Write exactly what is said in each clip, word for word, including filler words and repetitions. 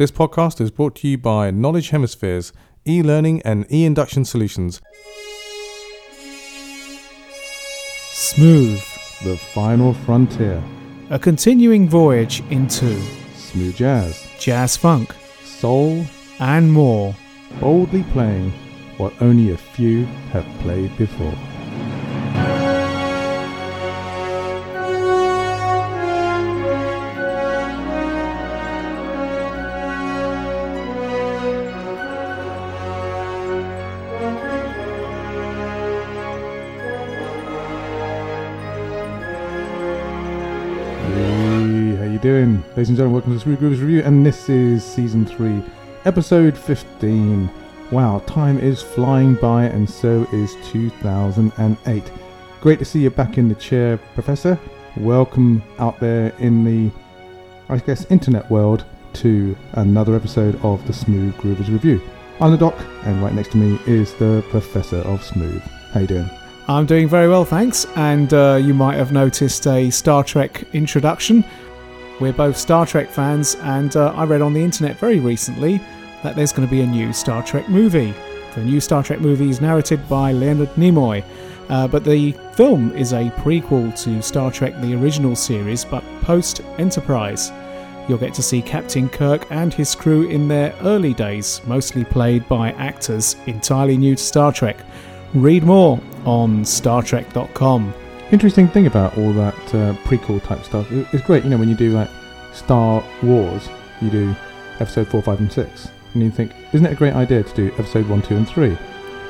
This podcast is brought to you by Knowledge Hemispheres, e-learning and e-induction solutions. Smooth, the final frontier. A continuing voyage into smooth jazz, jazz funk, soul, and more. Boldly playing what only a few have played before. Doing, ladies and gentlemen, welcome to the Smooth Groovers Review, and this is season three, episode fifteen. Wow, time is flying by, and so is two thousand eight. Great to see you back in the chair, Professor. Welcome out there in the, I guess, internet world to another episode of the Smooth Groovers Review. I'm the Doc, and right next to me is the Professor of Smooth. How you doing? I'm doing very well, thanks. And uh, you might have noticed a Star Trek introduction. We're both Star Trek fans, and uh, I read on the internet very recently that there's going to be a new Star Trek movie. The new Star Trek movie is narrated by Leonard Nimoy, uh, but the film is a prequel to Star Trek: The Original Series, but post-Enterprise. You'll get to see Captain Kirk and his crew in their early days, mostly played by actors entirely new to Star Trek. Read more on star trek dot com. Interesting thing about all that uh, prequel type stuff, it's great, you know, when you do like Star Wars, you do episode four, five and six, and you think, isn't it a great idea to do episode one, two and three?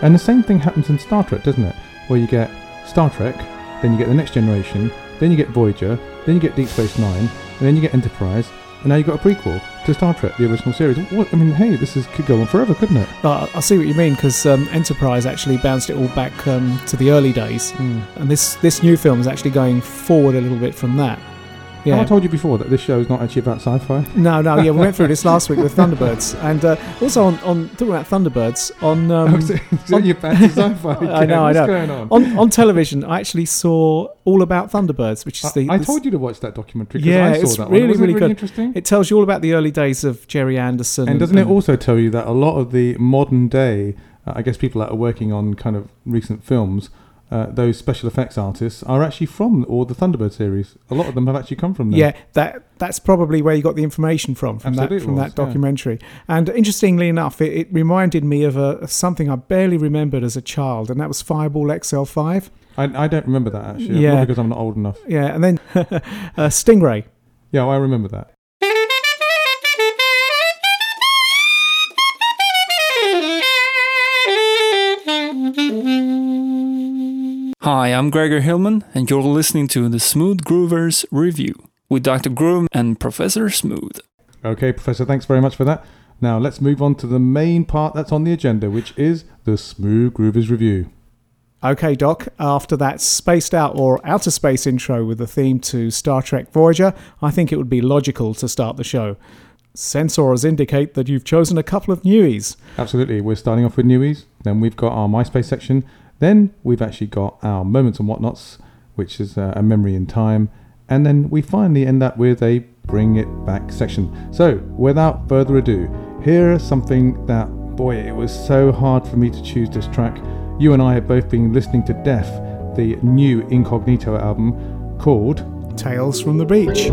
And the same thing happens in Star Trek, doesn't it? Where you get Star Trek, then you get The Next Generation, then you get Voyager, then you get Deep Space Nine, and then you get Enterprise, and now you've got a prequel to Star Trek, the original series. What, I mean, hey, this is, could go on forever, couldn't it? Uh, I see what you mean, because um, Enterprise actually bounced it all back um, to the early days. Mm. And this, this new film is actually going forward a little bit from that. Yeah. Have I told you before that this show is not actually about sci-fi? No, no, yeah, we went through this last week with Thunderbirds. And uh, also on, on, talking about Thunderbirds, on... Um, oh, is it, is on your fancy sci-fi again? I know, What's I know. Going on? on? On television, I actually saw All About Thunderbirds, which is the... I, I told you to watch that documentary, because yeah, I saw it's that really, one. It really, really good. Interesting? It tells you all about the early days of Gerry Anderson. And, and doesn't it also tell you that a lot of the modern day, uh, I guess people that are working on kind of recent films... Uh, those special effects artists are actually from all the Thunderbird series. A lot of them have actually come from there. Yeah, that that's probably where you got the information from, from Absolutely that from was, that documentary. Yeah. And interestingly enough, it, it reminded me of, a, of something I barely remembered as a child, and that was Fireball X L five. I, I don't remember that, actually, yeah. Because I'm not old enough. Yeah, and then uh, Stingray. Yeah, well, I remember that. Hi, I'm Gregor Hillman, and you're listening to the Smooth Groovers Review with Doctor Groove and Professor Smooth. Okay, Professor, thanks very much for that. Now, let's move on to the main part that's on the agenda, which is the Smooth Groovers Review. Okay, Doc, after that spaced out or outer space intro with the theme to Star Trek Voyager, I think it would be logical to start the show. Sensors indicate that you've chosen a couple of newies. Absolutely. We're starting off with newies, then we've got our MySpace section. Then we've actually got our Moments and Whatnots, which is uh, a memory in time. And then we finally end up with a Bring It Back section. So, without further ado, here is something that, boy, it was so hard for me to choose this track. You and I have both been listening to Def, the new Incognito album, called... Tales from the Beach.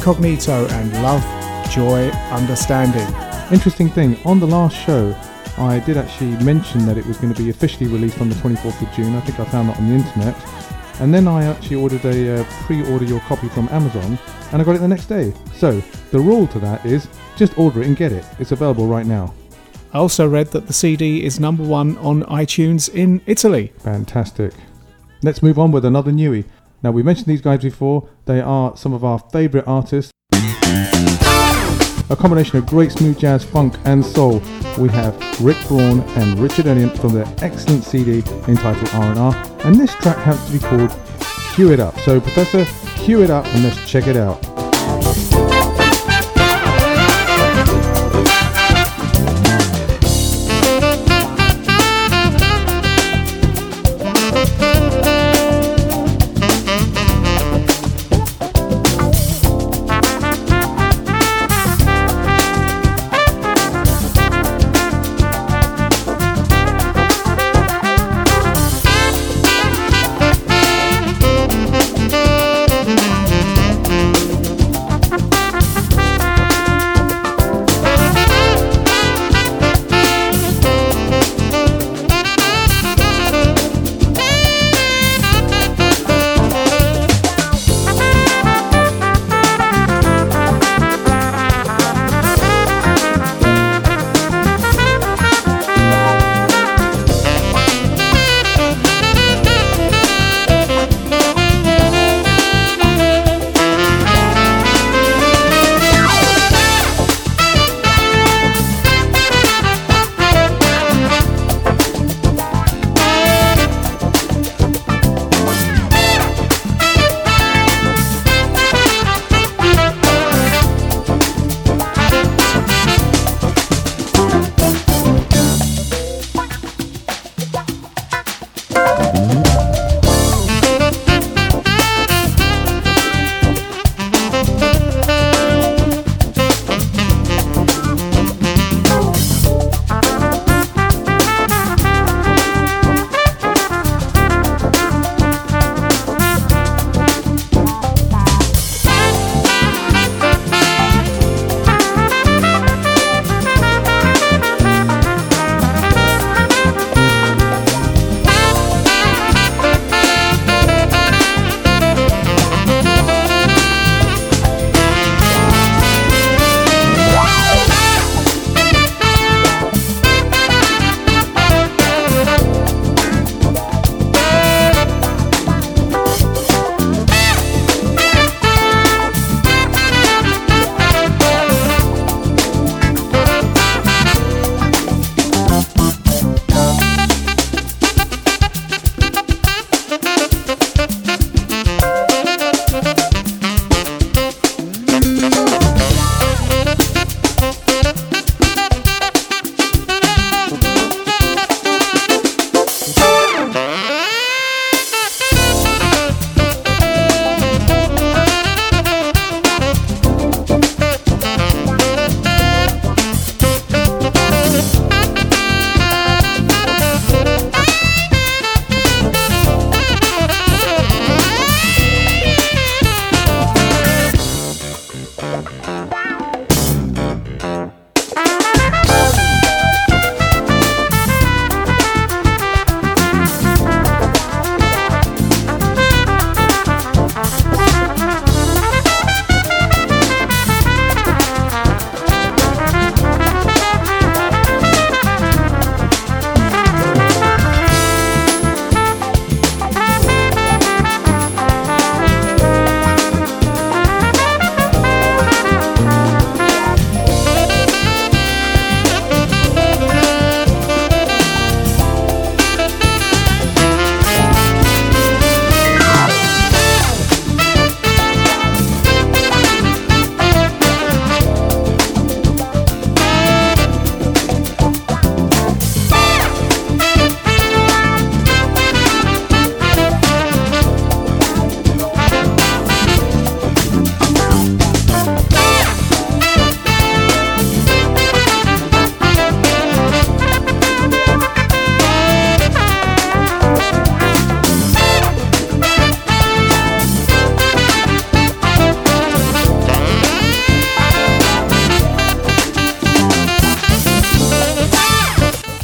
Incognito and Love, Joy, Understanding. Interesting thing, on the last show I did actually mention that it was going to be officially released on the twenty-fourth of June. I think I found that on the internet. And then I actually ordered a uh, pre-order your copy from Amazon, and I got it the next day. So the rule to that is just order it and get it. It's available right now. I also read that the C D is number one on iTunes in Italy. Fantastic. Let's move on with another newie. Now, we mentioned these guys before. They are some of our favourite artists. A combination of great smooth jazz, funk and soul. We have Rick Braun and Richard Elliot from their excellent C D entitled R and R, and this track happens to be called Cue It Up. So, Professor, cue it up and let's check it out.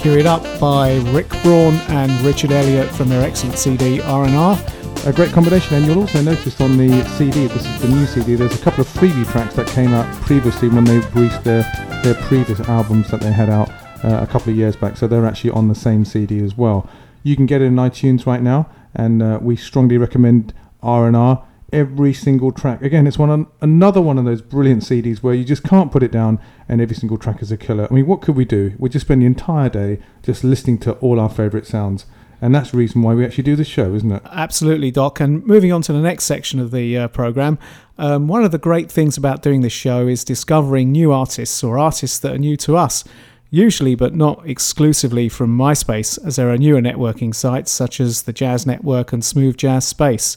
Cue It Up by Rick Braun and Richard Elliot from their excellent C D R and R. A great combination, and you'll also notice on the C D, this is the new C D, there's a couple of freebie tracks that came out previously when they released their, their previous albums that they had out uh, a couple of years back, so they're actually on the same C D as well. You can get it in iTunes right now, and uh, we strongly recommend R and R. Every single track, again, it's one on another one of those brilliant C Ds where you just can't put it down, and every single track is a killer. I mean, what could we do? We just spend the entire day just listening to all our favorite sounds, and that's the reason why we actually do this show, isn't it? Absolutely, Doc. And moving on to the next section of the uh, program, um, one of the great things about doing this show is discovering new artists or artists that are new to us, usually but not exclusively from MySpace, as there are newer networking sites such as the Jazz Network and Smooth Jazz Space.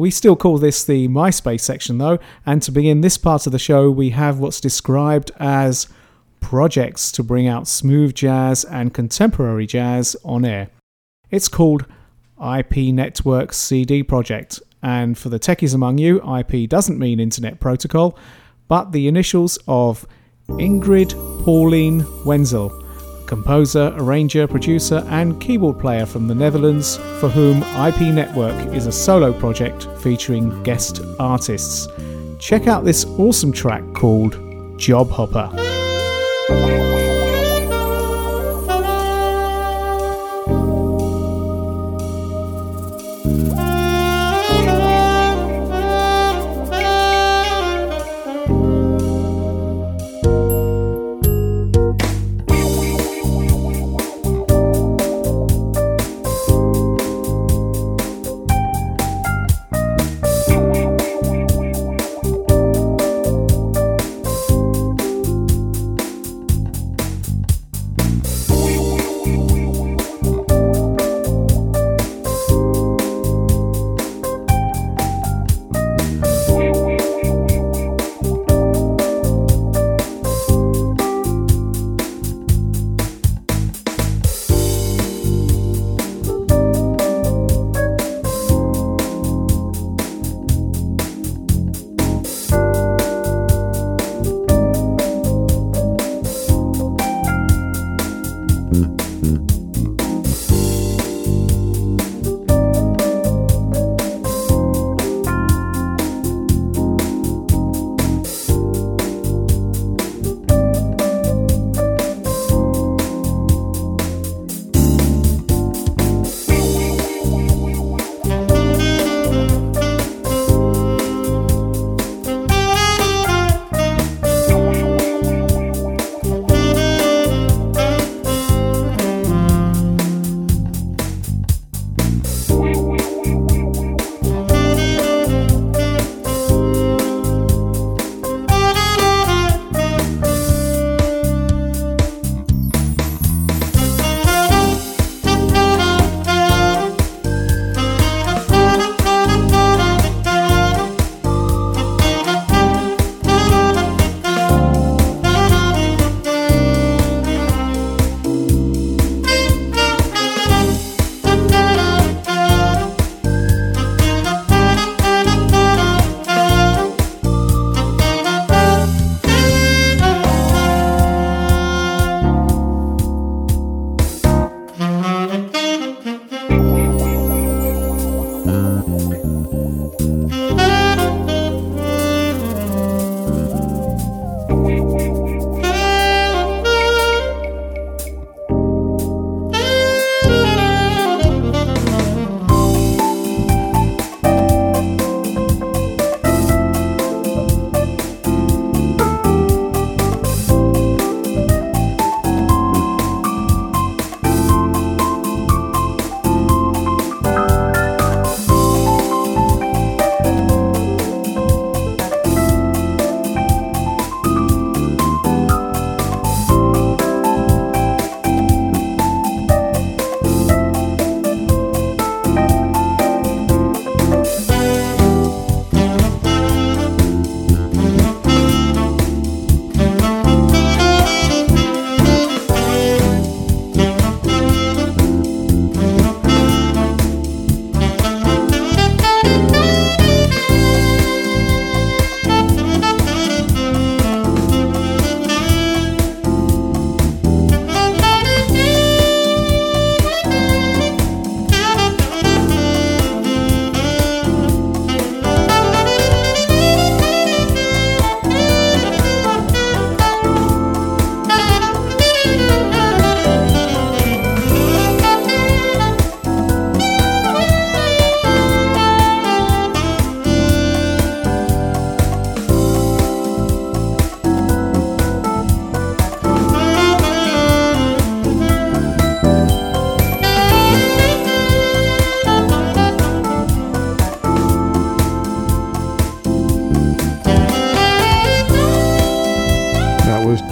We still call this the MySpace section, though, and to begin this part of the show, we have what's described as projects to bring out smooth jazz and contemporary jazz on air. It's called I P Network C D Project, and for the techies among you, I P doesn't mean Internet Protocol, but the initials of Ingrid Pauline Wenzel, composer, arranger, producer and keyboard player from the Netherlands, for whom I P Network is a solo project featuring guest artists. Check out this awesome track called Job Hopper. Thank you.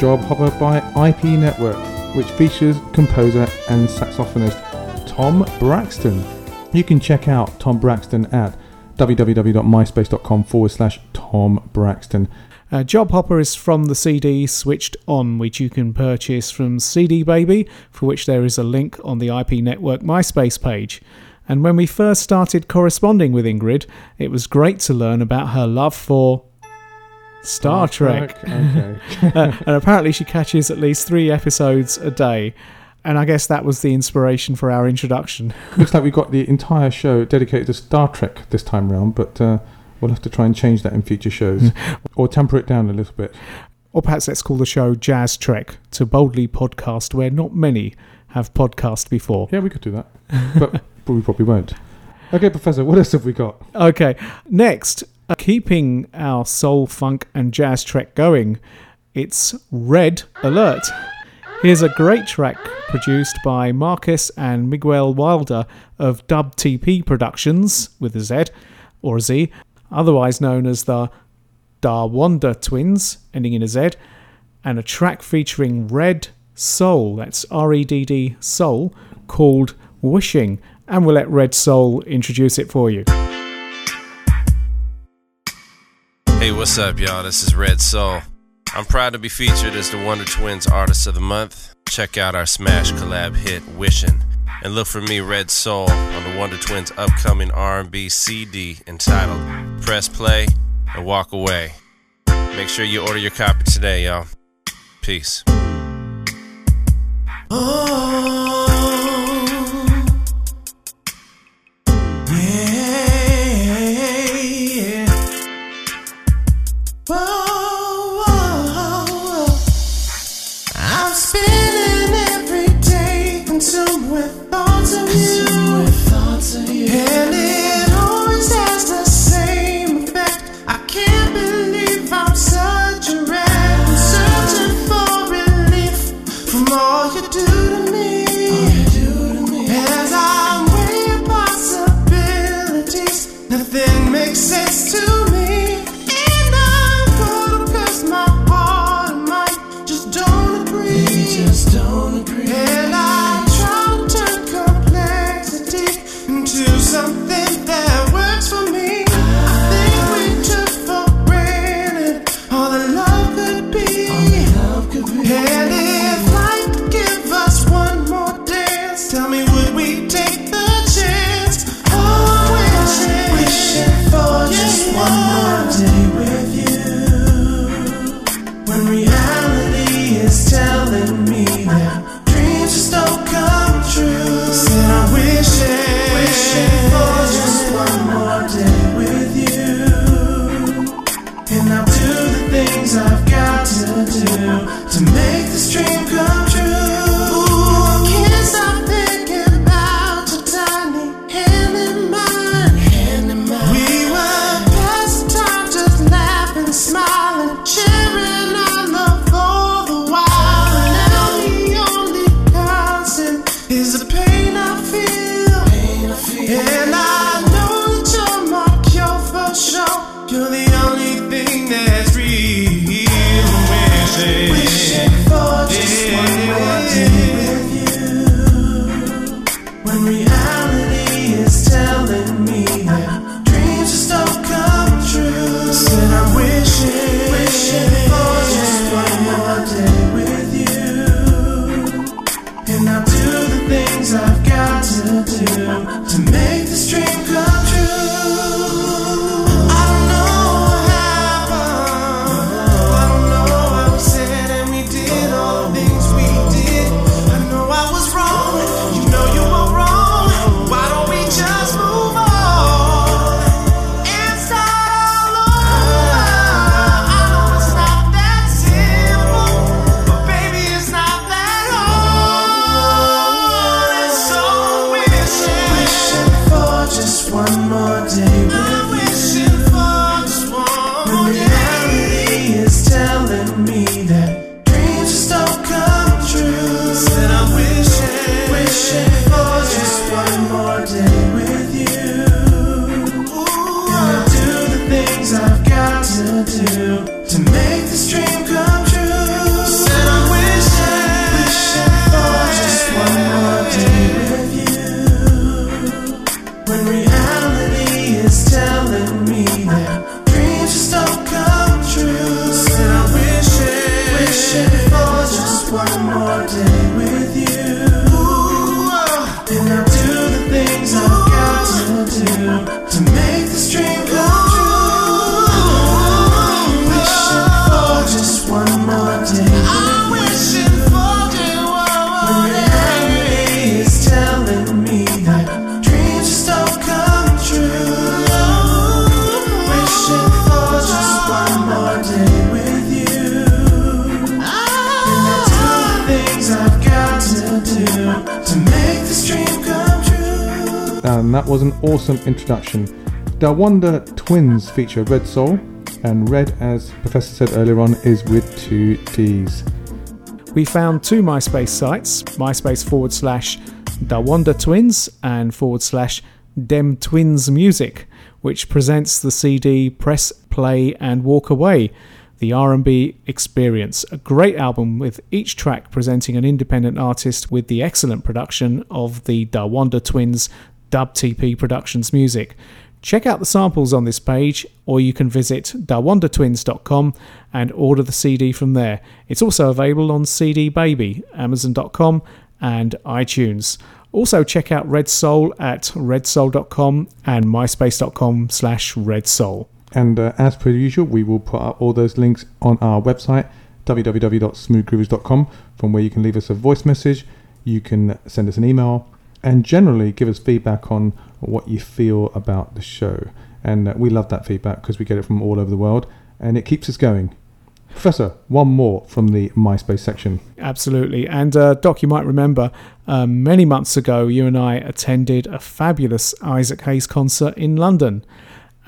job hopper by I P Network, which features composer and saxophonist Tom Braxton. You can check out Tom Braxton at www.myspace.com forward slash Tom Braxton. Uh, Job Hopper is from the C D Switched On, which you can purchase from C D Baby, for which there is a link on the I P Network MySpace page. And when we first started corresponding with Ingrid, it was great to learn about her love for Star, Star Trek. Trek. Okay. uh, and apparently she catches at least three episodes a day. And I guess that was the inspiration for our introduction. Looks like we've got the entire show dedicated to Star Trek this time round, but uh, we'll have to try and change that in future shows. Or temper it down a little bit. Or perhaps let's call the show Jazz Trek, to boldly podcast where not many have podcast before. Yeah, we could do that. But, but we probably won't. Okay, Professor, what else have we got? Okay, next, uh, keeping our soul, funk and jazz Trek going, it's Red Alert. Here's a great track produced by Marcus and Miguel Wilder of Dub T P Productions, with a Z, or a Z, otherwise known as the Dawanda Twins, ending in a Z, and a track featuring Red Soul, that's R E D D Soul, called Wishing, and we'll let Red Soul introduce it for you. Hey, what's up, y'all? This is Red Soul. I'm proud to be featured as the Wonder Twins Artist of the Month. Check out our smash collab hit, Wishin', and look for me, Red Soul, on the Wonder Twins' upcoming R and B C D entitled Press Play and Walk Away. Make sure you order your copy today, y'all. Peace. Oh, yeah, yeah. Oh. Spending every day consumed with thoughts of you, with thoughts of you. And it always has the same effect. I can't believe I'm such a wreck. I'm searching for relief from all you do to me, do to me. As I weigh possibilities, nothing makes sense to me. For and that was an awesome introduction. Dawanda Twins feature Red Soul, and Red, as Professor said earlier on, is with two D's. We found two MySpace sites, MySpace forward slash Dawanda Twins and forward slash Dem Twins Music, which presents the C D Press, Play and Walk Away, the R and B Experience, a great album with each track presenting an independent artist with the excellent production of the Dawanda Twins Dub T P Productions music. Check out the samples on this page, or you can visit dawanda twins dot com and order the C D from there. It's also available on C D Baby, amazon dot com and iTunes. Also check out Red Soul at red soul dot com and myspace.com slash redsoul. And uh, as per usual, we will put up all those links on our website, w w w dot smooth groovers dot com, from where you can leave us a voice message, you can send us an email, and generally give us feedback on what you feel about the show. And uh, we love that feedback because we get it from all over the world, and it keeps us going. Professor, one more from the MySpace section. Absolutely. And uh, Doc, you might remember uh, many months ago, you and I attended a fabulous Isaac Hayes concert in London.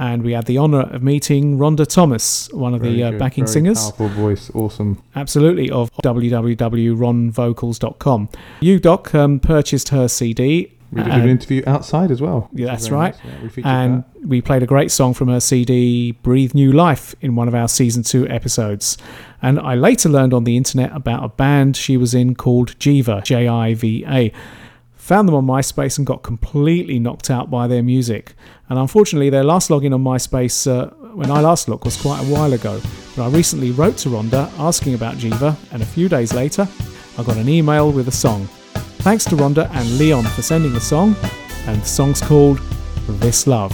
And we had the honour of meeting Rhonda Thomas, one of very the uh, good, backing very singers. Powerful voice, awesome. Absolutely, of w w w dot ron vocals dot com. You, Doc, um, purchased her C D. We did an interview outside as well. Yeah, that's right. Nice. Yeah, we and that. we played a great song from her C D, Breathe New Life, in one of our season two episodes. And I later learned on the internet about a band she was in called Jiva, J I V A. Found them on MySpace and got completely knocked out by their music. And unfortunately, their last login on MySpace, uh, when I last looked, was quite a while ago. But I recently wrote to Rhonda asking about Jiva, and a few days later, I got an email with a song. Thanks to Rhonda and Leon for sending the song, and the song's called This Love.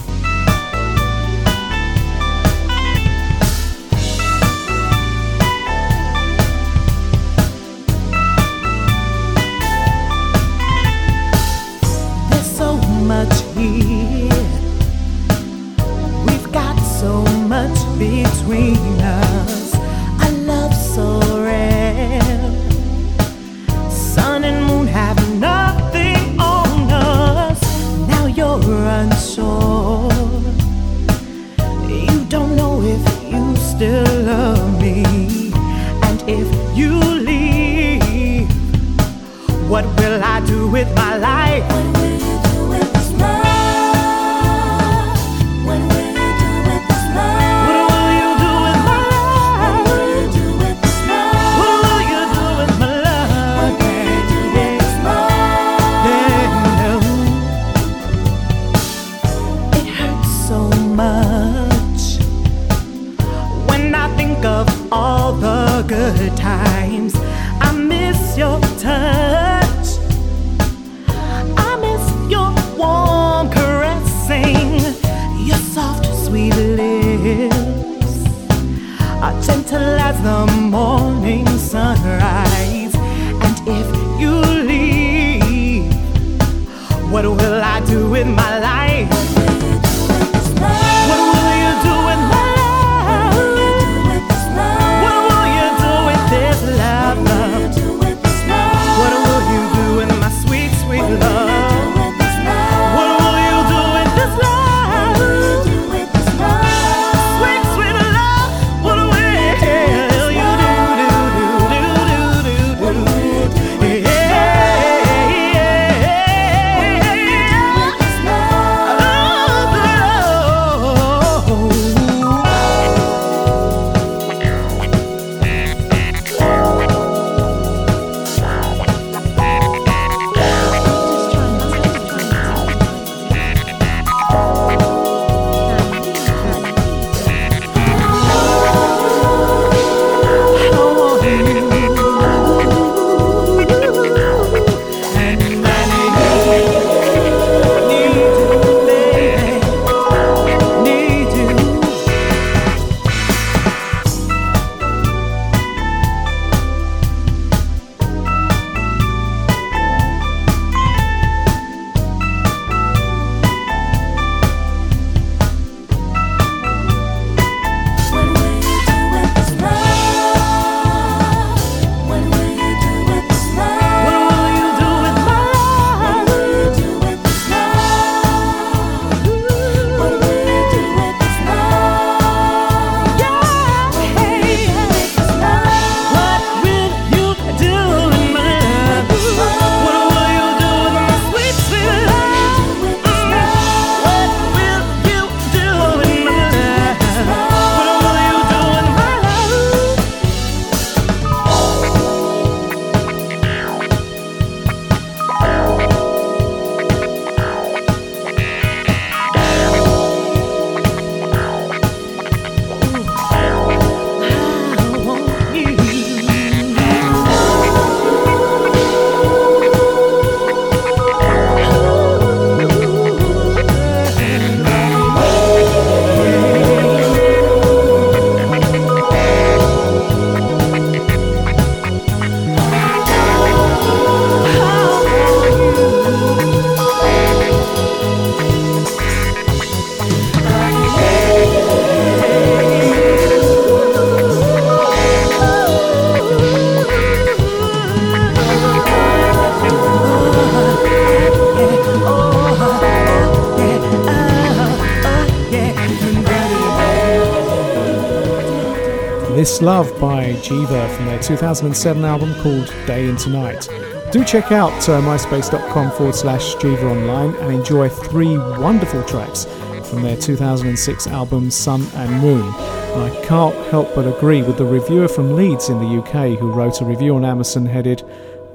This Love by Jiva from their two thousand seven album called Day into Night. Do check out uh, myspace.com forward slash Jiva online and enjoy three wonderful tracks from their two thousand six album Sun and Moon. I can't help but agree with the reviewer from Leeds in the U K who wrote a review on Amazon headed,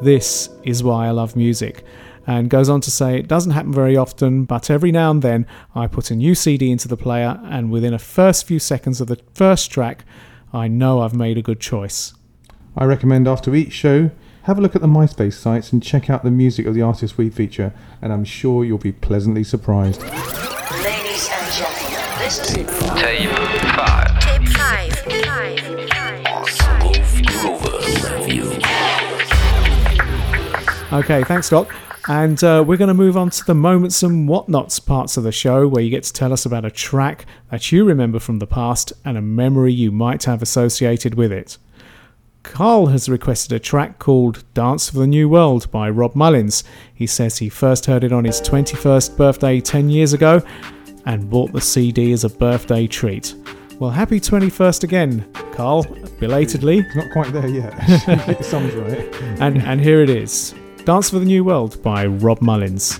"This is why I love music," and goes on to say, "It doesn't happen very often, but every now and then I put a new C D into the player and within the first few seconds of the first track, I know I've made a good choice." I recommend after each show, have a look at the MySpace sites and check out the music of the artists we feature, and I'm sure you'll be pleasantly surprised. Ladies and gentlemen, this is Tape five. Tape five. Tape five. Awesome. Groovers Review. Okay, thanks, Doc. And uh, we're going to move on to the Moments and Whatnots parts of the show, where you get to tell us about a track that you remember from the past and a memory you might have associated with it. Carl has requested a track called Dance for the New World by Rob Mullins. He says he first heard it on his twenty-first birthday ten years ago and bought the C D as a birthday treat. Well, happy twenty-first again, Carl, belatedly. Not quite there yet. It sounds right. And, and here it is. Dance for the New World by Rob Mullins.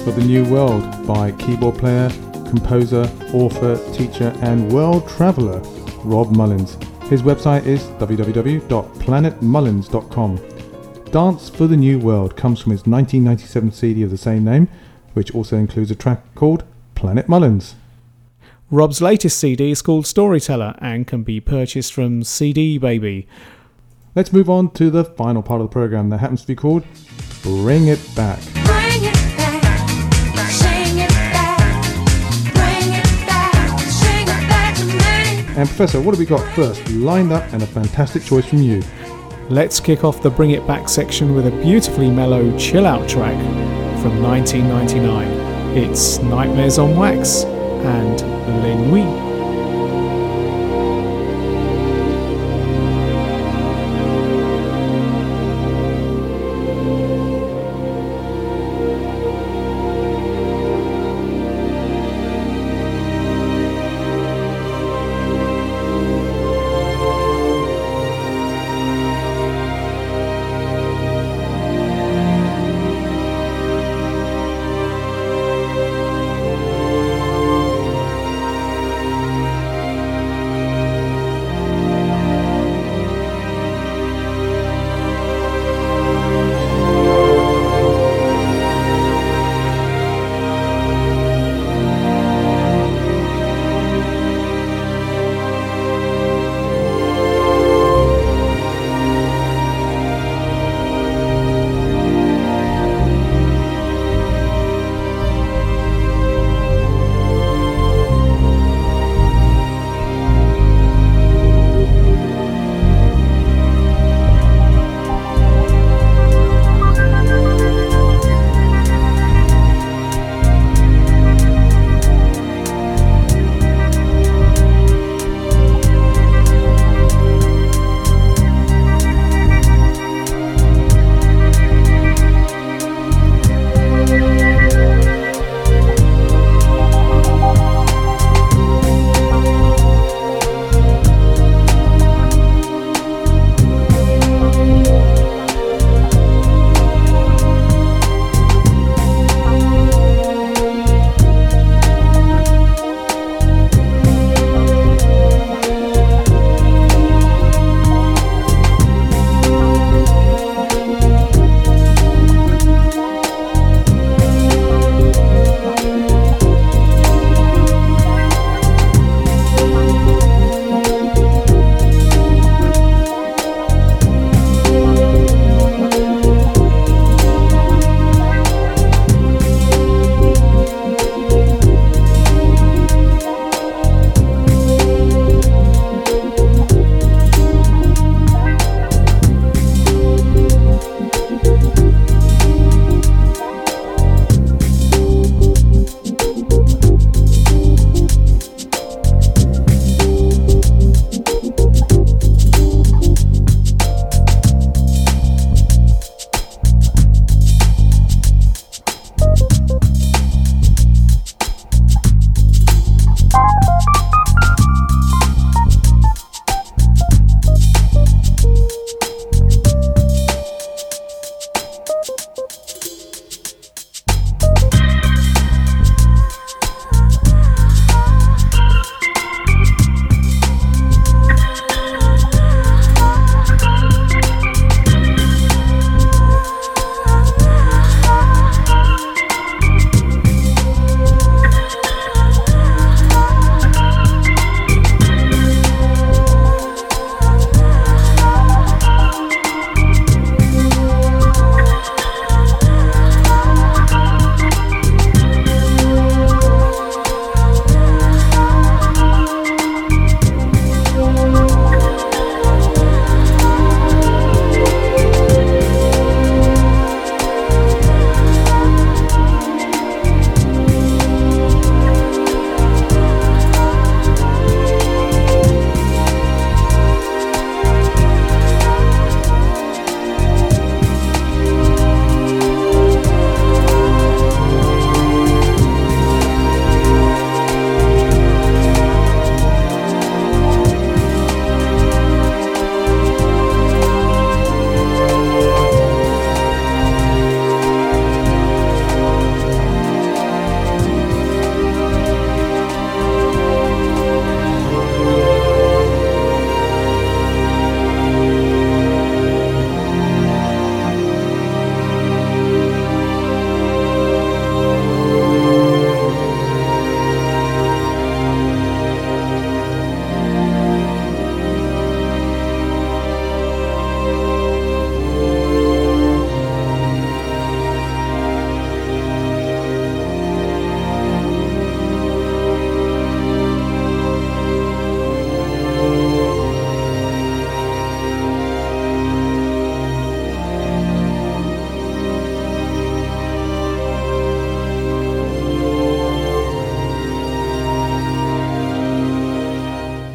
Dance for the New World by keyboard player, composer, author, teacher and world traveller Rob Mullins. His website is w w w dot planet mullins dot com. Dance for the New World comes from his nineteen ninety-seven C D of the same name, which also includes a track called Planet Mullins. Rob's latest C D is called Storyteller and can be purchased from C D Baby. Let's move on to the final part of the programme that happens to be called Bring It Back. Bring it back, sing it back, bring it back, sing it back to me. And Professor, what have we got first? Lined up and a fantastic choice from you. Let's kick off the Bring It Back section with a beautifully mellow chill-out track from nineteen ninety-nine. It's Nightmares on Wax and Les Nuits.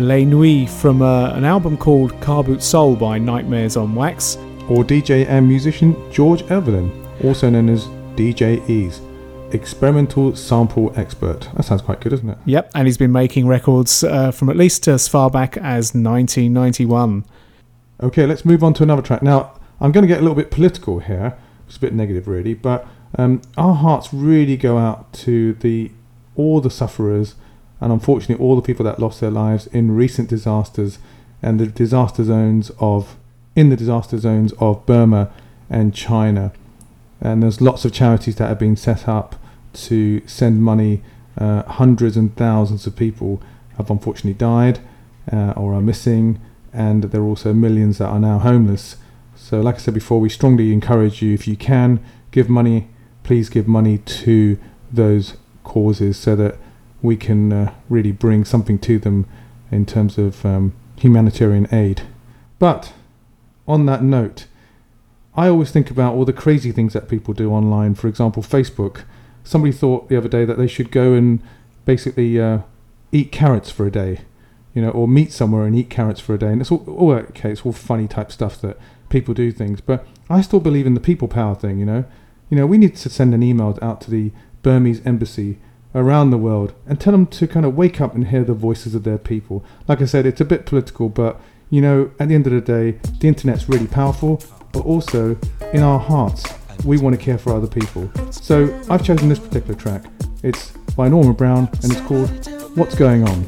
Les Nuits from uh, an album called Carboot Soul by Nightmares on Wax. Or D J and musician George Evelyn, also known as D J Ease, experimental sample expert. That sounds quite good, doesn't it? Yep, and he's been making records uh, from at least as far back as nineteen ninety-one. Okay, let's move on to another track. Now, I'm going to get a little bit political here. It's a bit negative, really, but um, our hearts really go out to the all the sufferers and, unfortunately, all the people that lost their lives in recent disasters and the disaster zones of in the disaster zones of Burma and China. And there's lots of charities that have been set up to send money. Uh, hundreds and thousands of people have unfortunately died uh, or are missing, and there are also millions that are now homeless. So like I said before, we strongly encourage you, if you can, give money. Please give money to those causes so that we can uh, really bring something to them in terms of um, humanitarian aid. But on that note, I always think about all the crazy things that people do online. For example, Facebook. Somebody thought the other day that they should go and basically uh, eat carrots for a day, you know, or meet somewhere and eat carrots for a day. And it's all, all okay. It's all funny type stuff that people do things. But I still believe in the people power thing. You know, you know, we need to send an email out to the Burmese embassy around the world and tell them to kind of wake up and hear the voices of their people. Like I said, it's a bit political, but you know, at the end of the day, the internet's really powerful, but also in our hearts, we want to care for other people. So I've chosen this particular track. It's by Norma Brown and it's called What's Going On.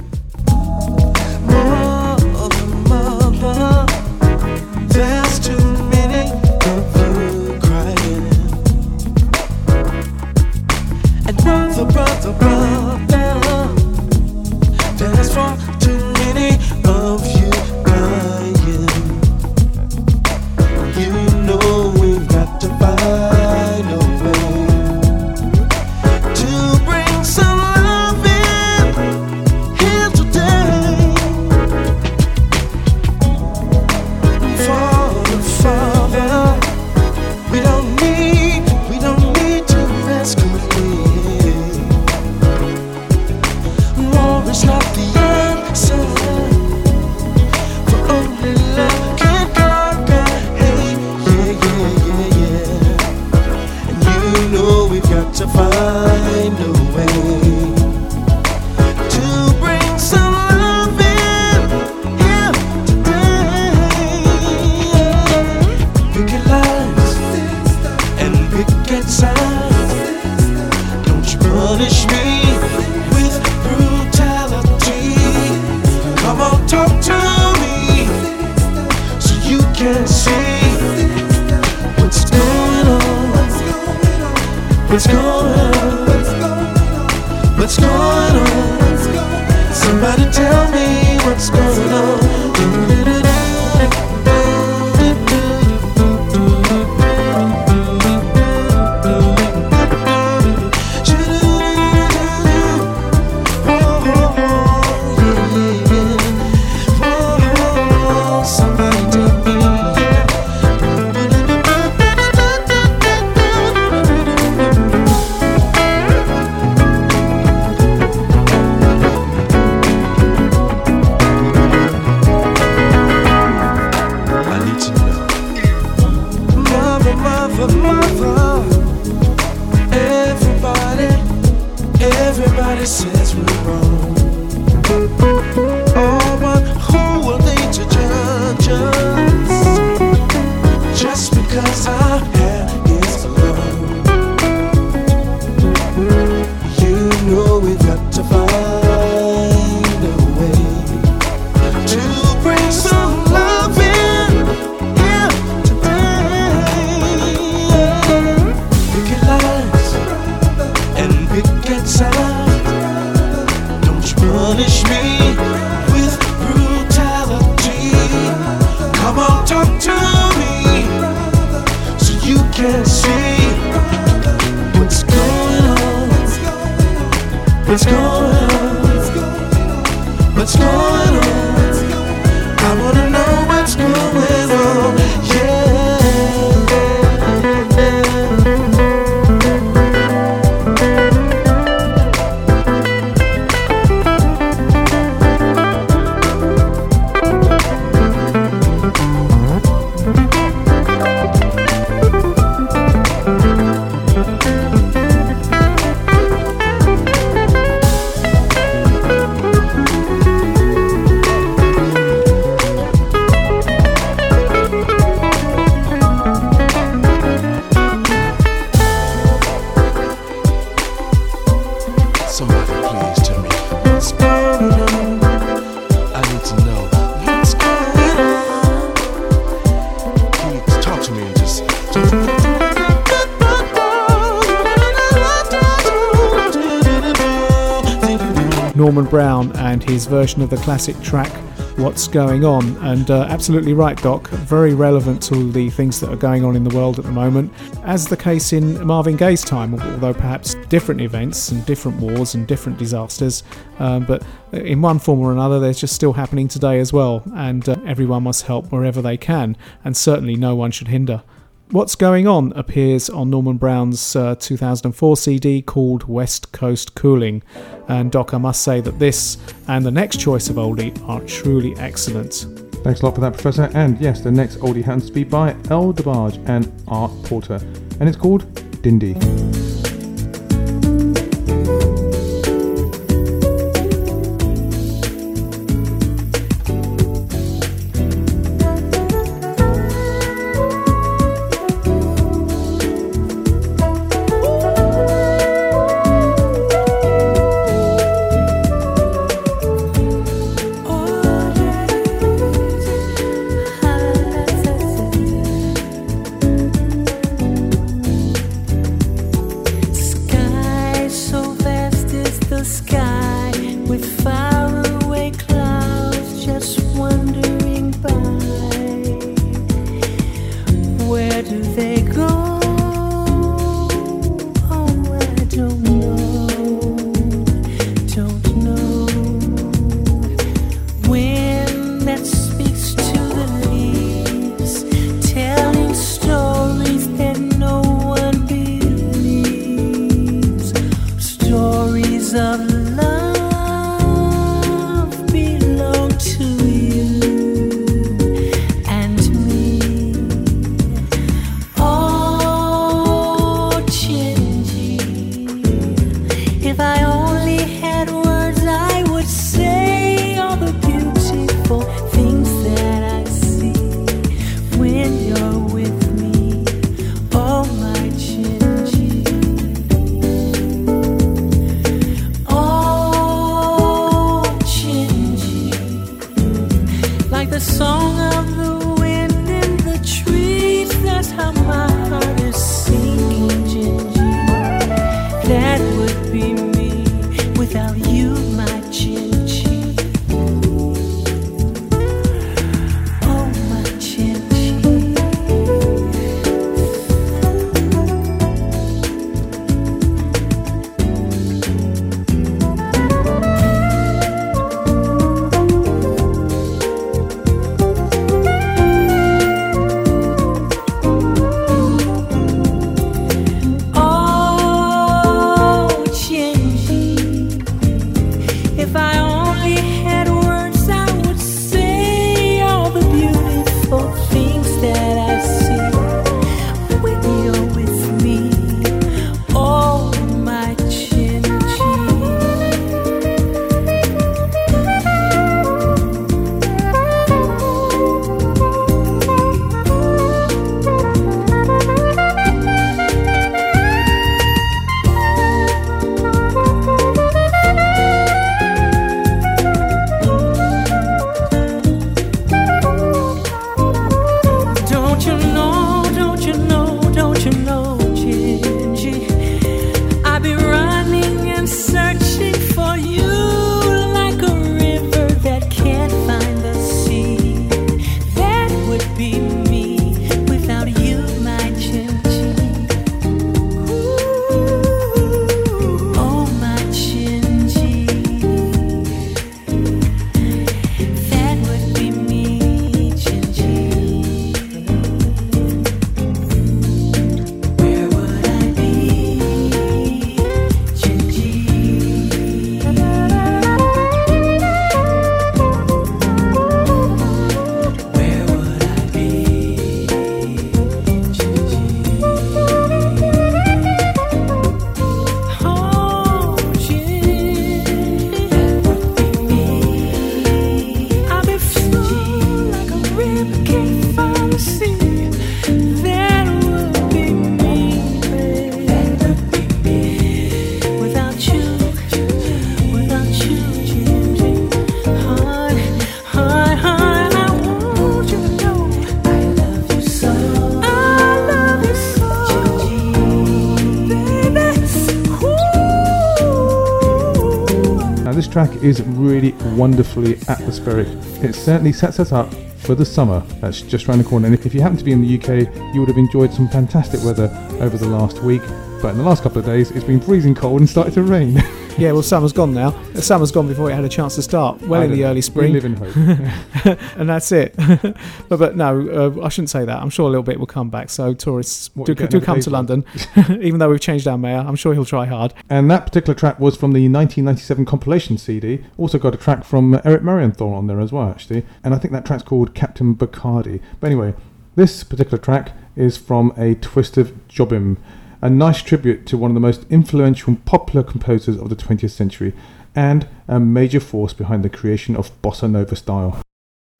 Norman Brown and his version of the classic track What's Going On, and uh, absolutely right, Doc, very relevant to the things that are going on in the world at the moment, as the case in Marvin Gaye's time, although perhaps different events and different wars and different disasters, um, but in one form or another they're just still happening today as well, and uh, everyone must help wherever they can, and certainly no one should hinder. What's Going On appears on Norman Brown's uh, two thousand four C D called West Coast Cooling. And Doc, I must say that this and the next choice of oldie are truly excellent. Thanks a lot for that, Professor. And yes, the next oldie happens to be by El DeBarge and Art Porter, and it's called Dindi. track is really wonderfully atmospheric. It certainly sets us up for the summer that's just around the corner, and if you happen to be in the U K, you would have enjoyed some fantastic weather over the last week, but in the last couple of days it's been freezing cold and started to rain. Yeah, well, summer's gone now. The summer's gone before it had a chance to start. Well, in the early spring. We live in hope. And that's it. but, but no, uh, I shouldn't say that. I'm sure a little bit will come back. So tourists what, do, do come to London, even though we've changed our mayor. I'm sure he'll try hard. And that particular track was from the nineteen ninety-seven compilation C D. Also got a track from Eric Marienthal on there as well, actually. And I think that track's called Captain Bacardi. But anyway, this particular track is from a twist of Jobim. A nice tribute to one of the most influential and popular composers of the twentieth century, and a major force behind the creation of bossa nova style.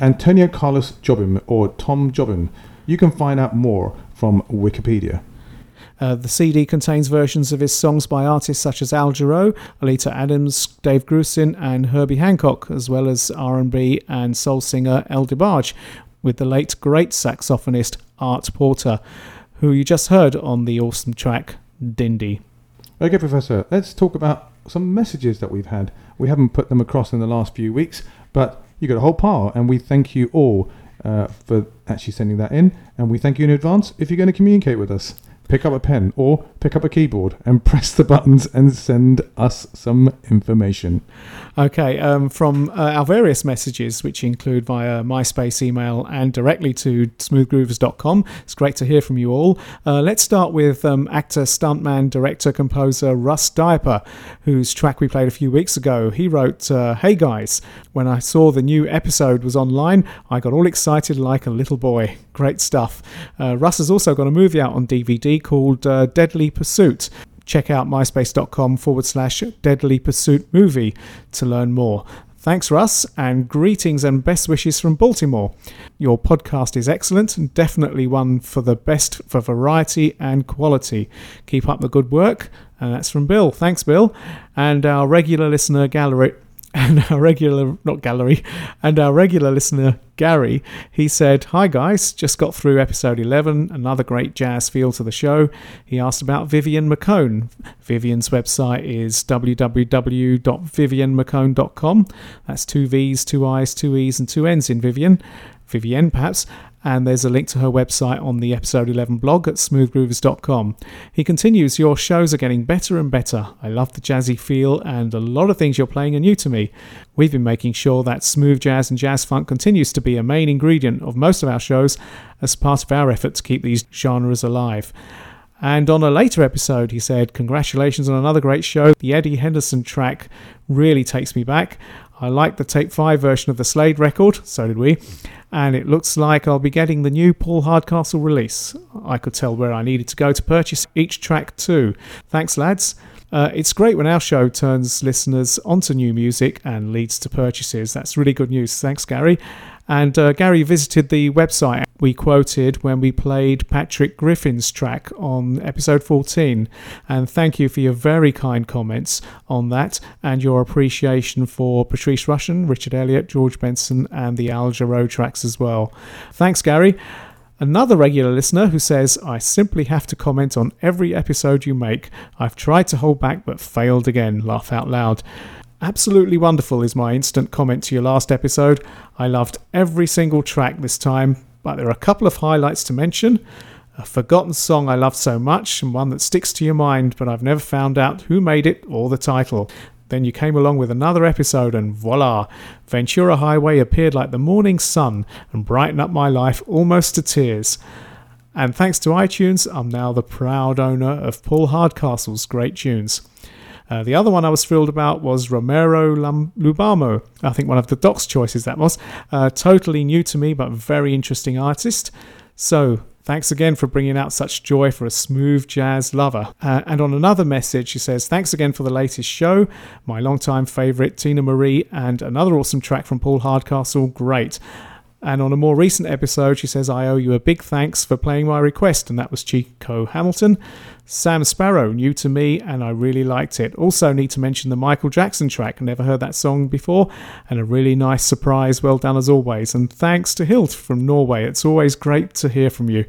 Antonio Carlos Jobim, or Tom Jobim. You can find out more from Wikipedia. Uh, the C D contains versions of his songs by artists such as Al Jarreau, Alita Adams, Dave Grusin and Herbie Hancock, as well as R and B and soul singer El DeBarge, with the late great saxophonist Art Porter, who you just heard on the awesome track, Dindi. Okay, Professor, let's talk about some messages that we've had. We haven't put them across in the last few weeks, but you got a whole pile, and we thank you all uh, for actually sending that in, and we thank you in advance if you're going to communicate with us. Pick up a pen or pick up a keyboard and press the buttons and send us some information. Okay, um, from uh, our various messages, which include via MySpace email and directly to smooth groovers dot com, it's great to hear from you all. Uh, let's start with um, actor, stuntman, director, composer Russ Diaper, whose track we played a few weeks ago. He wrote, uh, "Hey guys, when I saw the new episode was online, I got all excited like a little boy." Great stuff. Uh, Russ has also got a movie out on D V D called uh, Deadly Pursuit. Check out myspace.com forward slash Deadly Pursuit movie to learn more. Thanks, Russ, and greetings and best wishes from Baltimore. Your podcast is excellent and definitely one for the best for variety and quality. Keep up the good work. And that's from Bill. Thanks, Bill. And our regular listener gallery and our regular not gallery and our regular listener Gary, he said, "Hi guys, just got through episode eleven, another great jazz feel to the show." He asked about Vivian McCone. Vivian's website is w w w dot vivian mccone dot com. That's two V's, two I's, two E's and two N's in Vivian. Vivienne, perhaps. And there's a link to her website on the episode eleven blog at smooth groovers dot com. He continues, "Your shows are getting better and better. I love the jazzy feel and a lot of things you're playing are new to me. We've been making sure that smooth jazz and jazz funk continues to be a main ingredient of most of our shows as part of our effort to keep these genres alive." And on a later episode, he said, "Congratulations on another great show. The Eddie Henderson track really takes me back. I like the Tape five version of the Slade record," so did we, "and it looks like I'll be getting the new Paul Hardcastle release. I could tell where I needed to go to purchase each track too. Thanks, lads. Uh, it's great when our show turns listeners onto new music and leads to purchases." That's really good news. Thanks, Gary. And uh, Gary visited the website we quoted when we played Patrick Griffin's track on episode fourteen. And thank you for your very kind comments on that and your appreciation for Patrice Rushen, Richard Elliot, George Benson and the Al Jarreau tracks as well. Thanks, Gary. Another regular listener who says, "I simply have to comment on every episode you make. I've tried to hold back but failed again. Laugh out loud. Absolutely wonderful is my instant comment to your last episode. I loved every single track this time, but there are a couple of highlights to mention. A forgotten song I loved so much and one that sticks to your mind, but I've never found out who made it or the title. Then you came along with another episode and voila, Ventura Highway appeared like the morning sun and brightened up my life almost to tears. And thanks to iTunes, I'm now the proud owner of Paul Hardcastle's great tunes." Uh, the other one I was thrilled about was Romero Lum- Lubamo. I think one of the Doc's choices that was. Uh, totally new to me, but very interesting artist. So thanks again for bringing out such joy for a smooth jazz lover. Uh, and on another message, she says, "Thanks again for the latest show. My longtime favourite, Tina Marie, and another awesome track from Paul Hardcastle. Great." And on a more recent episode, she says, "I owe you a big thanks for playing my request," and that was Chico Hamilton. "Sam Sparrow, new to me, and I really liked it. Also need to mention the Michael Jackson track. Never heard that song before, and a really nice surprise. Well done as always. And thanks to Hild from Norway. It's always great to hear from you."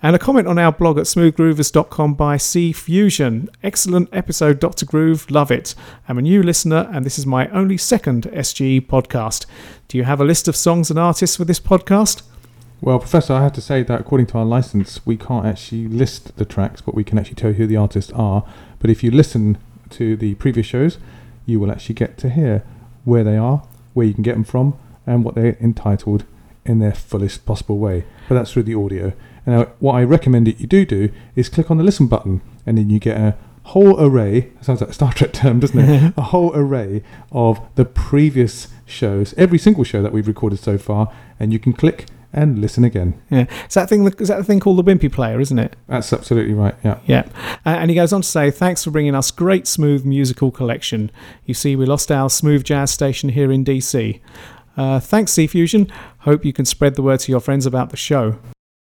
And a comment on our blog at smooth groovers dot com by C Fusion. Excellent episode, Doctor Groove. Love it. I'm a new listener, and this is my only second S G E podcast. Do you have a list of songs and artists for this podcast? Well, Professor, I have to say that according to our license, we can't actually list the tracks, but we can actually tell you who the artists are. But if you listen to the previous shows, you will actually get to hear where they are, where you can get them from, and what they're entitled in their fullest possible way. But that's through the audio. Now, what I recommend that you do do is click on the listen button, and then you get a whole array, sounds like a Star Trek term, doesn't it? A whole array of the previous shows, every single show that we've recorded so far, and you can click and listen again. Yeah, it's that thing. Is that the thing called the Wimpy Player, isn't it? That's absolutely right. Yeah. Yeah, uh, and he goes on to say, "Thanks for bringing us great smooth musical collection. You see, we lost our smooth jazz station here in D C. Uh, thanks, C Fusion. Hope you can spread the word to your friends about the show."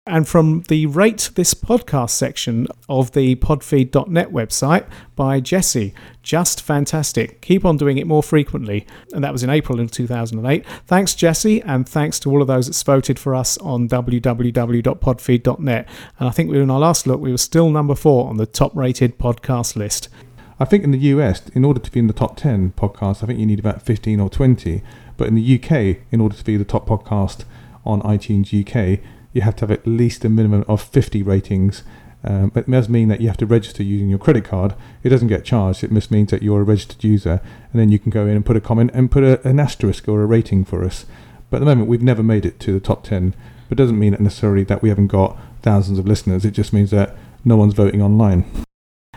And from the Rate This Podcast section of the podfeed dot net website by Jesse, just fantastic. Keep on doing it more frequently. And that was in April in two thousand eight. Thanks, Jesse, and thanks to all of those that's voted for us on w w w dot podfeed dot net. And I think in our last look, we were still number four on the top-rated podcast list. I think in the U S, in order to be in the top ten podcasts, I think you need about fifteen or twenty. But in the U K, in order to be the top podcast on iTunes U K, you have to have at least a minimum of fifty ratings. Um, but it does mean that you have to register using your credit card. It doesn't get charged. It just means that you're a registered user. And then you can go in and put a comment and put a, an asterisk or a rating for us. But at the moment, we've never made it to the top ten. But it doesn't mean necessarily that we haven't got thousands of listeners. It just means that no one's voting online.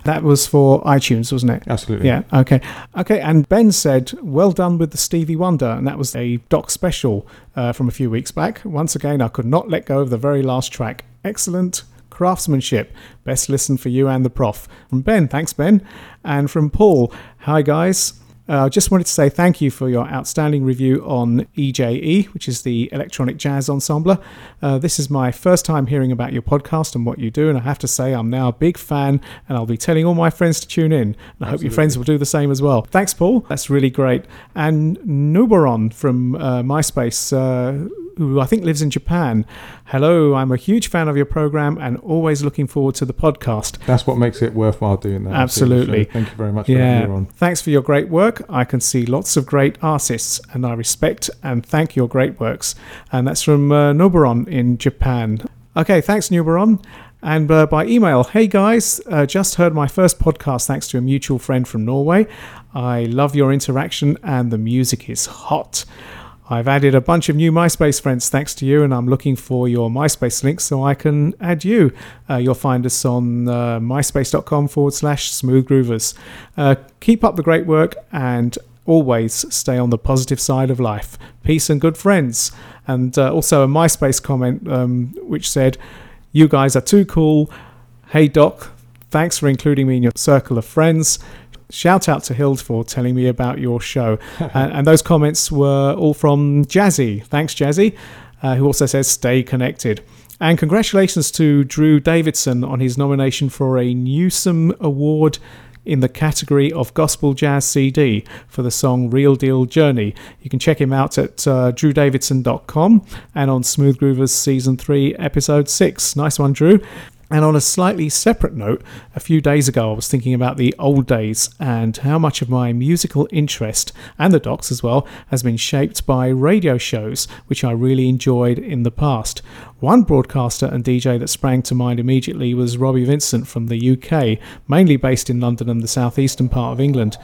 That was for iTunes, wasn't it? Absolutely. Yeah, okay. Okay, and Ben said, well done with the Stevie Wonder, and that was a doc special uh, from a few weeks back. Once again, I could not let go of the very last track. Excellent craftsmanship. Best listen for you and the prof. From Ben, thanks, Ben. And from Paul, hi, guys. I uh, just wanted to say thank you for your outstanding review on E J E, which is the Electronic Jazz Ensemble. Uh, this is my first time hearing about your podcast and what you do, and I have to say I'm now a big fan, and I'll be telling all my friends to tune in. And I Absolutely. Hope your friends will do the same as well. Thanks, Paul. That's really great. And Nuberon from uh, MySpace, uh, who I think lives in Japan. Hello, I'm a huge fan of your program and always looking forward to the podcast. That's what makes it worthwhile doing that. Absolutely. Thank you very much for yeah. having me on. Thanks for your great work. I can see lots of great artists, and I respect and thank your great works. And that's from uh, Nuberon in Japan. Okay, thanks, Nuberon. And uh, by email, hey guys, uh, just heard my first podcast thanks to a mutual friend from Norway. I love your interaction and the music is hot. I've added a bunch of new MySpace friends thanks to you, and I'm looking for your MySpace link so I can add you. Uh, you'll find us on uh, myspace.com forward slash smoothgroovers. Uh, keep up the great work and always stay on the positive side of life. Peace and good friends. And uh, also a MySpace comment um, which said, you guys are too cool. Hey, Doc, thanks for including me in your circle of friends. Shout out to Hild for telling me about your show. and, and those comments were all from Jazzy. Thanks, Jazzy, uh, who also says stay connected. And congratulations to Drew Davidson on his nomination for a Newsom Award in the category of Gospel Jazz C D for the song Real Deal Journey. You can check him out at uh, drew davidson dot com and on Smooth Groovers Season three, Episode six. Nice one, Drew. And on a slightly separate note, a few days ago I was thinking about the old days and how much of my musical interest, and the docs as well, has been shaped by radio shows, which I really enjoyed in the past. One broadcaster and D J that sprang to mind immediately was Robbie Vincent from the U K, mainly based in London and the southeastern part of England.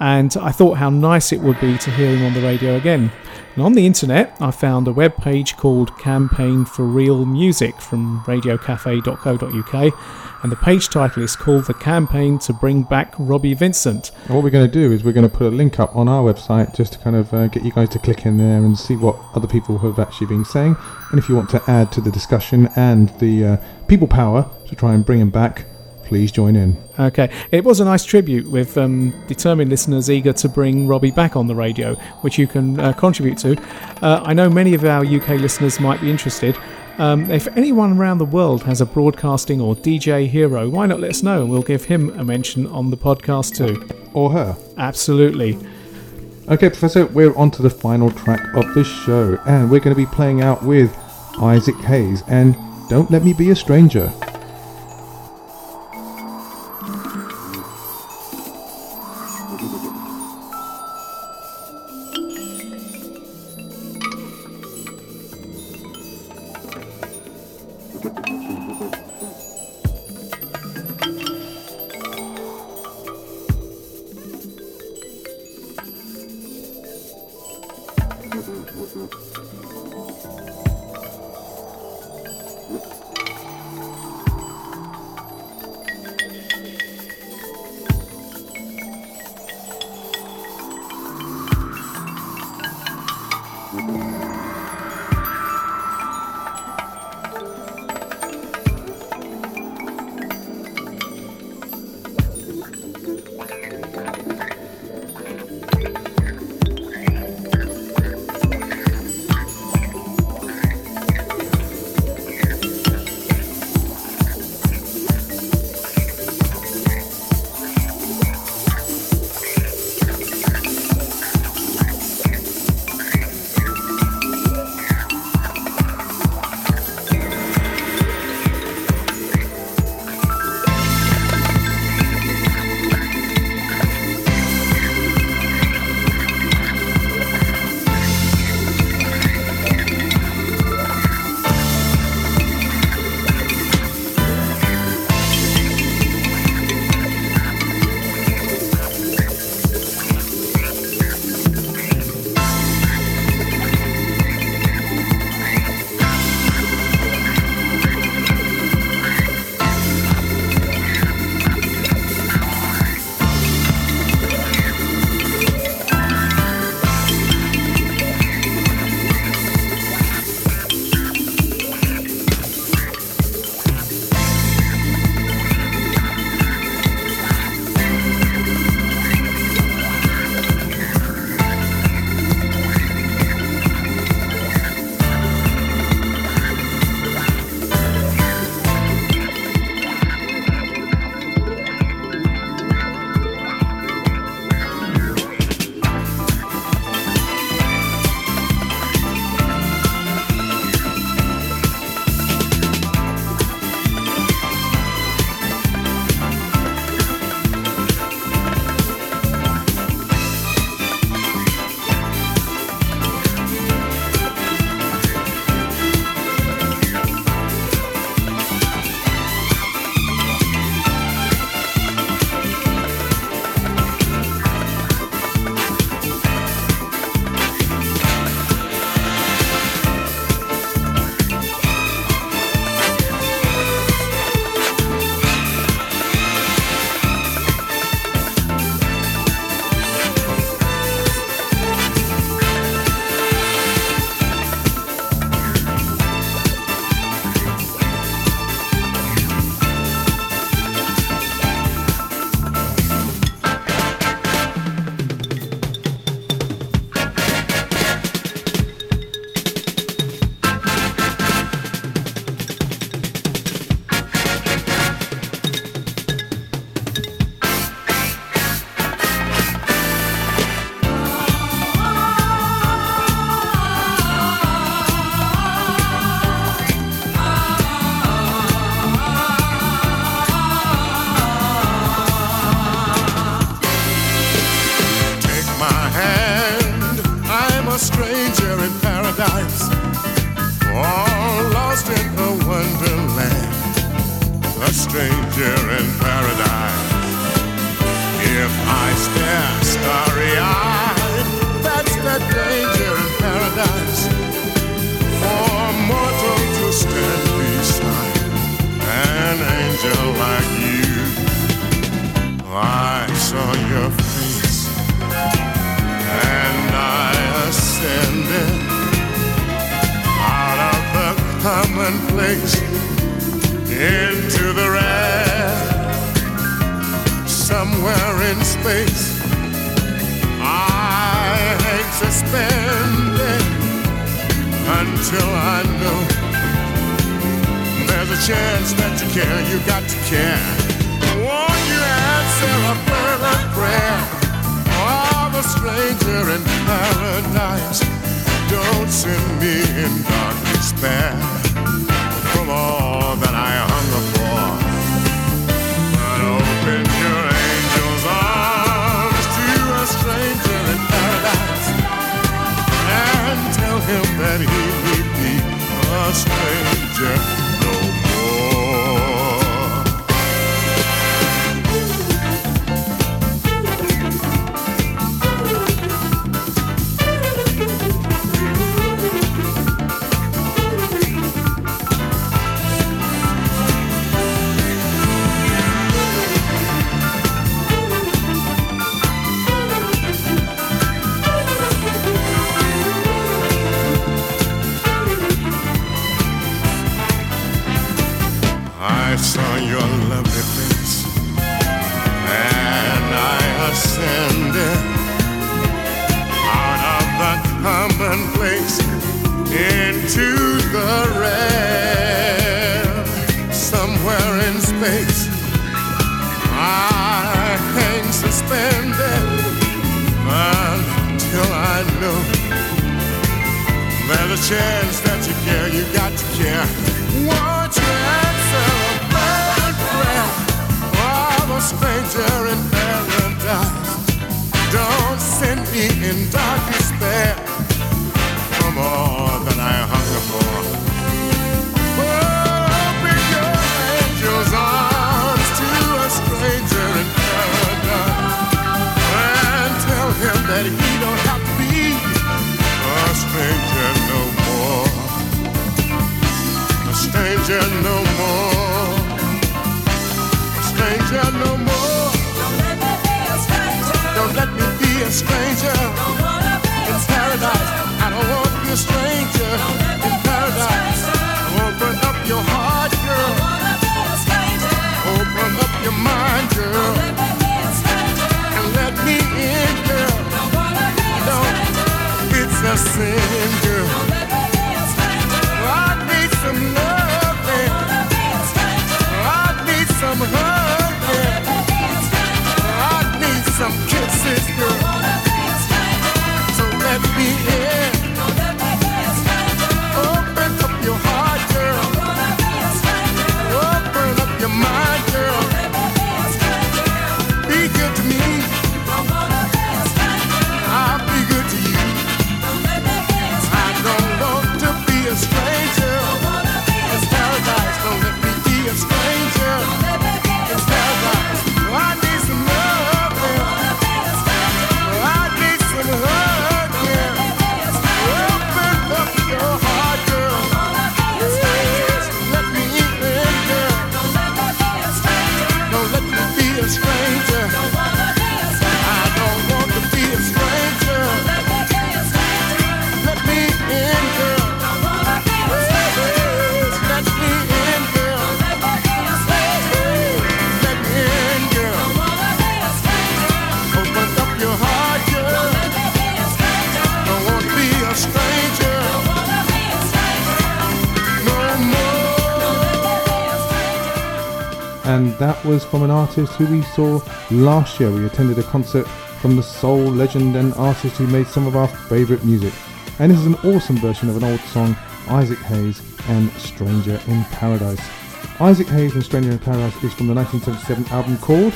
And I thought how nice it would be to hear him on the radio again. And on the internet, I found a web page called Campaign for Real Music from radio cafe dot co dot u k, and the page title is called The Campaign to Bring Back Robbie Vincent. And what we're going to do is we're going to put a link up on our website just to kind of uh, get you guys to click in there and see what other people have actually been saying. And if you want to add to the discussion and the uh, people power to try and bring him back, please join in. Okay, it was a nice tribute with um, determined listeners eager to bring Robbie back on the radio, which you can uh, contribute to. Uh, I know many of our U K listeners might be interested. Um, if anyone around the world has a broadcasting or D J hero, why not let us know and we'll give him a mention on the podcast too. Or her. Absolutely. Okay, Professor, we're on to the final track of the show, and we're going to be playing out with Isaac Hayes and Don't Let Me Be a Stranger. Paradise, don't send me in dark despair. Come on. to the red. Somewhere in space I hang suspended until I know there's a chance that you care. You got to care. One chance of a bad prayer of a stranger in paradise. Don't send me in dark despair for more than I hunger for. Open your angel's arms to a stranger in paradise and tell him that he don't have to be a stranger no more. A stranger no more. A stranger no more. Don't let me be a stranger in paradise. I don't want to be a stranger in paradise. Open up your heart, girl. Open up your mind, girl. And let me in, girl. No, it's a sin, girl. I need some love, baby. I need some hug, baby. I need some kisses, girl. So let me in. Open up your heart, girl. Open up your mind, girl. Be good to me. I'll be good to you. I don't want to be a stranger. It's paradise. Don't let me be a stranger. It's paradise. I need some love. And that was from an artist who we saw last year. We attended a concert from the soul legend and artist who made some of our favourite music. And this is an awesome version of an old song, Isaac Hayes and Stranger in Paradise. Isaac Hayes and Stranger in Paradise is from the nineteen seventy-seven album called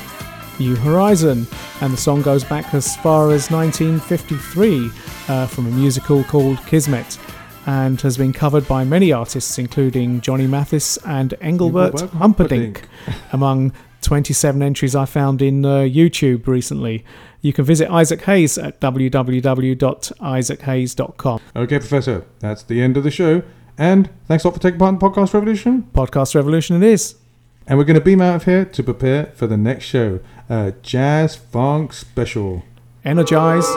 New Horizon. And the song goes back as far as nineteen fifty-three uh, from a musical called Kismet, and has been covered by many artists, including Johnny Mathis and Engelbert, Engelbert Humperdinck, among twenty-seven entries I found in uh, YouTube recently. You can visit Isaac Hayes at w w w dot isaac hayes dot com. Okay, Professor, that's the end of the show. And thanks a lot for taking part in Podcast Revolution. Podcast Revolution it is. And we're going to beam out of here to prepare for the next show, a jazz funk special. Energize.